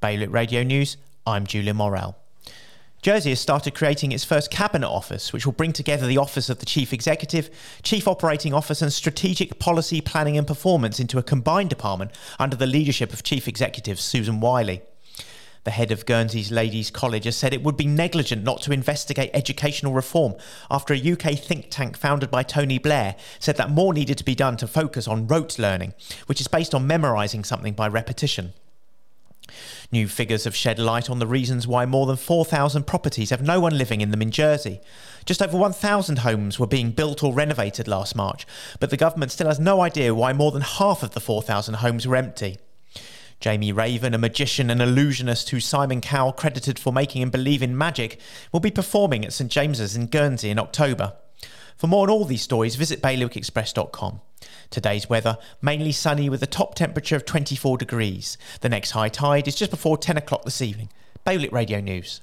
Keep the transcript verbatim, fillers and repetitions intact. Bailiwick Radio News, I'm Julian Morrell. Jersey has started creating its first cabinet office, which will bring together the office of the Chief Executive, Chief Operating Office and Strategic Policy, Planning and Performance into a combined department under the leadership of Chief Executive Susan Wiley. The head of Guernsey's Ladies' College has said it would be negligent not to investigate educational reform after a U K think tank founded by Tony Blair said that more needed to be done to focus on rote learning, which is based on memorising something by repetition. New figures have shed light on the reasons why more than four thousand properties have no one living in them in Jersey. Just over one thousand homes were being built or renovated last March, but the government still has no idea why more than half of the four thousand homes were empty. Jamie Raven, a magician and illusionist who Simon Cowell credited for making him believe in magic, will be performing at St James's in Guernsey in October. For more on all these stories, visit Bailiwick Express dot com. Today's weather, mainly sunny with a top temperature of twenty-four degrees. The next high tide is just before ten o'clock this evening. Bailiwick Radio News.